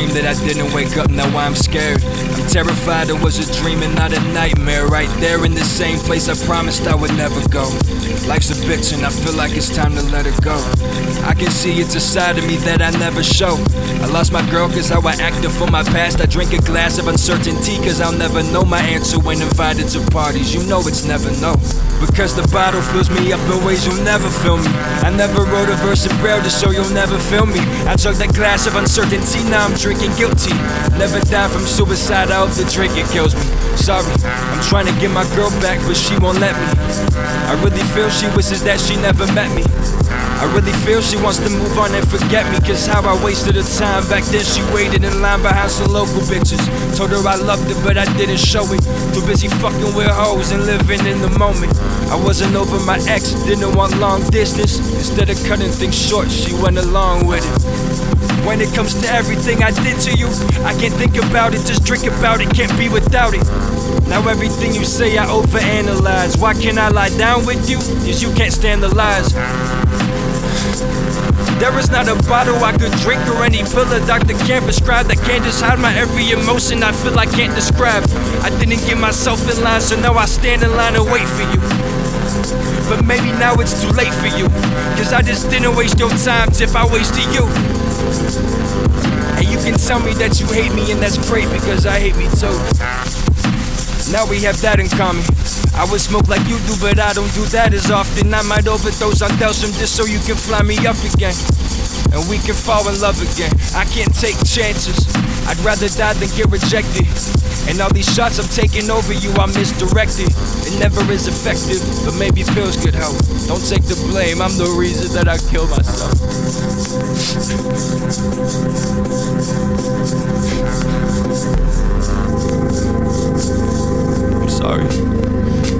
dream that I didn't wake up, now I'm scared. I'm terrified it was a dream and not a nightmare. Right there in the same place I promised I would never go. Life's a bitch and I feel like it's time to let it go. I can see it's a side of me that I never show. I lost my girl cause how I acted for my past. I drink a glass of uncertainty cause I'll never know my answer when invited to parties. You know it's never no, because the bottle fills me up in ways you'll never fill me. I never wrote a verse in Braille to show you'll never feel me. I chugged that glass of uncertainty, now I'm drinking guilty. Never die from suicide, I hope the drinking kills me. Sorry, I'm trying to get my girl back but she won't let me. I really feel she wishes that she never met me. I really feel she wants to move on and forget me, cause how I wasted her time. Back then she waited in line behind some local bitches. Told her I loved her but I didn't show it. Too busy fucking with hoes and living in the moment. I wasn't over my ex, didn't want long distance. Instead of cutting things short, she went along with it. When it comes to everything I did to you, I can't think about it, just drink about it, can't be without it. Now everything you say I overanalyze. Why can't I lie down with you? Cause you can't stand the lies. There is not a bottle I could drink or any pill a doctor can't prescribe that can't just hide my every emotion I feel I can't describe. I didn't get myself in line, so now I stand in line and wait for you. But maybe now it's too late for you, cause I just didn't waste your time if I wasted you. And you can tell me that you hate me, and that's great because I hate me too. Now we have that in common. I would smoke like you do, but I don't do that as often. I might overdose on Delson just so you can fly me up again, and we can fall in love again. I can't take chances. I'd rather die than get rejected. And all these shots I'm taking over you, I'm misdirected. It never is effective, but maybe pills could help. Don't take the blame, I'm the reason that I kill myself. I'm sorry.